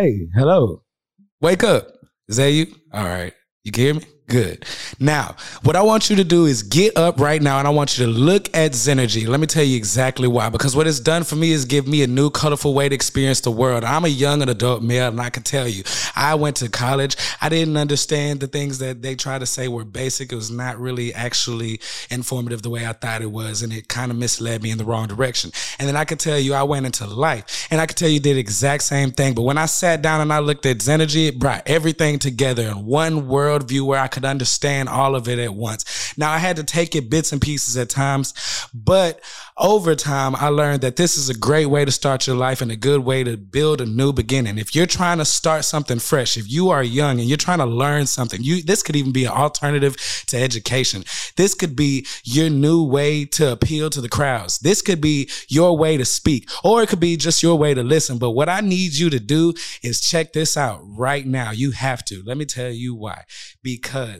hey, hello. Wake up. Is that you? All right. You can hear me? Good. Now, what I want you to do is get up right now, and I want you to look at Zennurgy. Let me tell you exactly why. Because what it's done for me is give me a new, colorful way to experience the world. I'm a young and adult male, and I can tell you, I went to college. I didn't understand the things that they try to say were basic. It was not really actually informative the way I thought it was, and it kind of misled me in the wrong direction. And then I can tell you, I went into life, and I can tell you did the exact same thing. But when I sat down and I looked at Zennurgy, it brought everything together in one worldview where I could understand all of it at once. Now, I had to take it bits and pieces at times, but over time, I learned that this is a great way to start your life and a good way to build a new beginning. If you're trying to start something fresh, if you are young and you're trying to learn something, this could even be an alternative to education. This could be your new way to appeal to the crowds. This could be your way to speak, or it could be just your way to listen. But what I need you to do is check this out right now. You have to. Let me tell you why. Because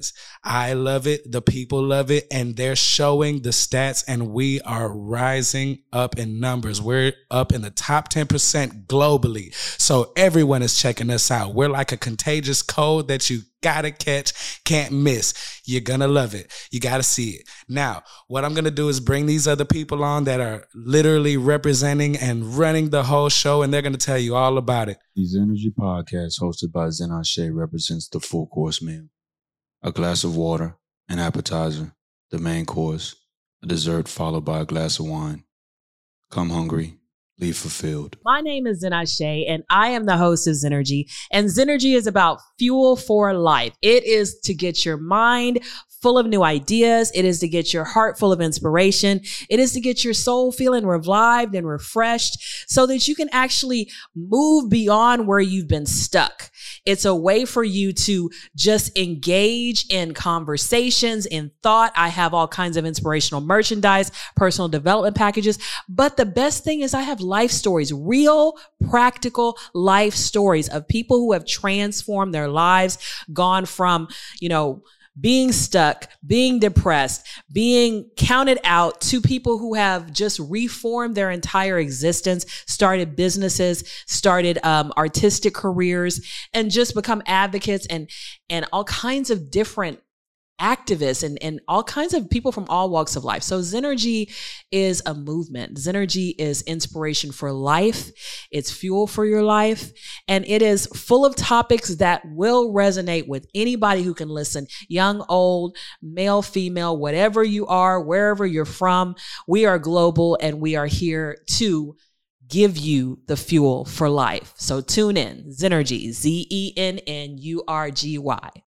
I love it, the people love it, and they're showing the stats, and we are rising up in numbers. We're up in the top 10% globally. So everyone is checking us out. We're like a contagious cold that you gotta catch, can't miss. You're gonna love it. You gotta see it. Now, what I'm gonna do is bring these other people on that are literally representing and running the whole show, and they're gonna tell you all about it. The Zennurgy podcast, hosted by Zena Shea, represents the full course meal. A glass of water, an appetizer, the main course, a dessert followed by a glass of wine. Come hungry, leave fulfilled. My name is Zena Shea, and I am the host of Zennurgy. And Zennurgy is about fuel for life. It is to get your mind full of new ideas. It is to get your heart full of inspiration. It is to get your soul feeling revived and refreshed so that you can actually move beyond where you've been stuck. It's a way for you to just engage in conversations, in thought. I have all kinds of inspirational merchandise, personal development packages. But the best thing is I have life stories, real practical life stories of people who have transformed their lives, gone from, being stuck, being depressed, being counted out, to people who have just reformed their entire existence, started businesses, started artistic careers, and just become advocates and all kinds of different activists and all kinds of people from all walks of life. So Zennurgy is a movement. Zennurgy is inspiration for life. It's fuel for your life. And it is full of topics that will resonate with anybody who can listen, young, old, male, female, whatever you are, wherever you're from. We are global, and we are here to give you the fuel for life. So tune in. Zennurgy, Zennurgy.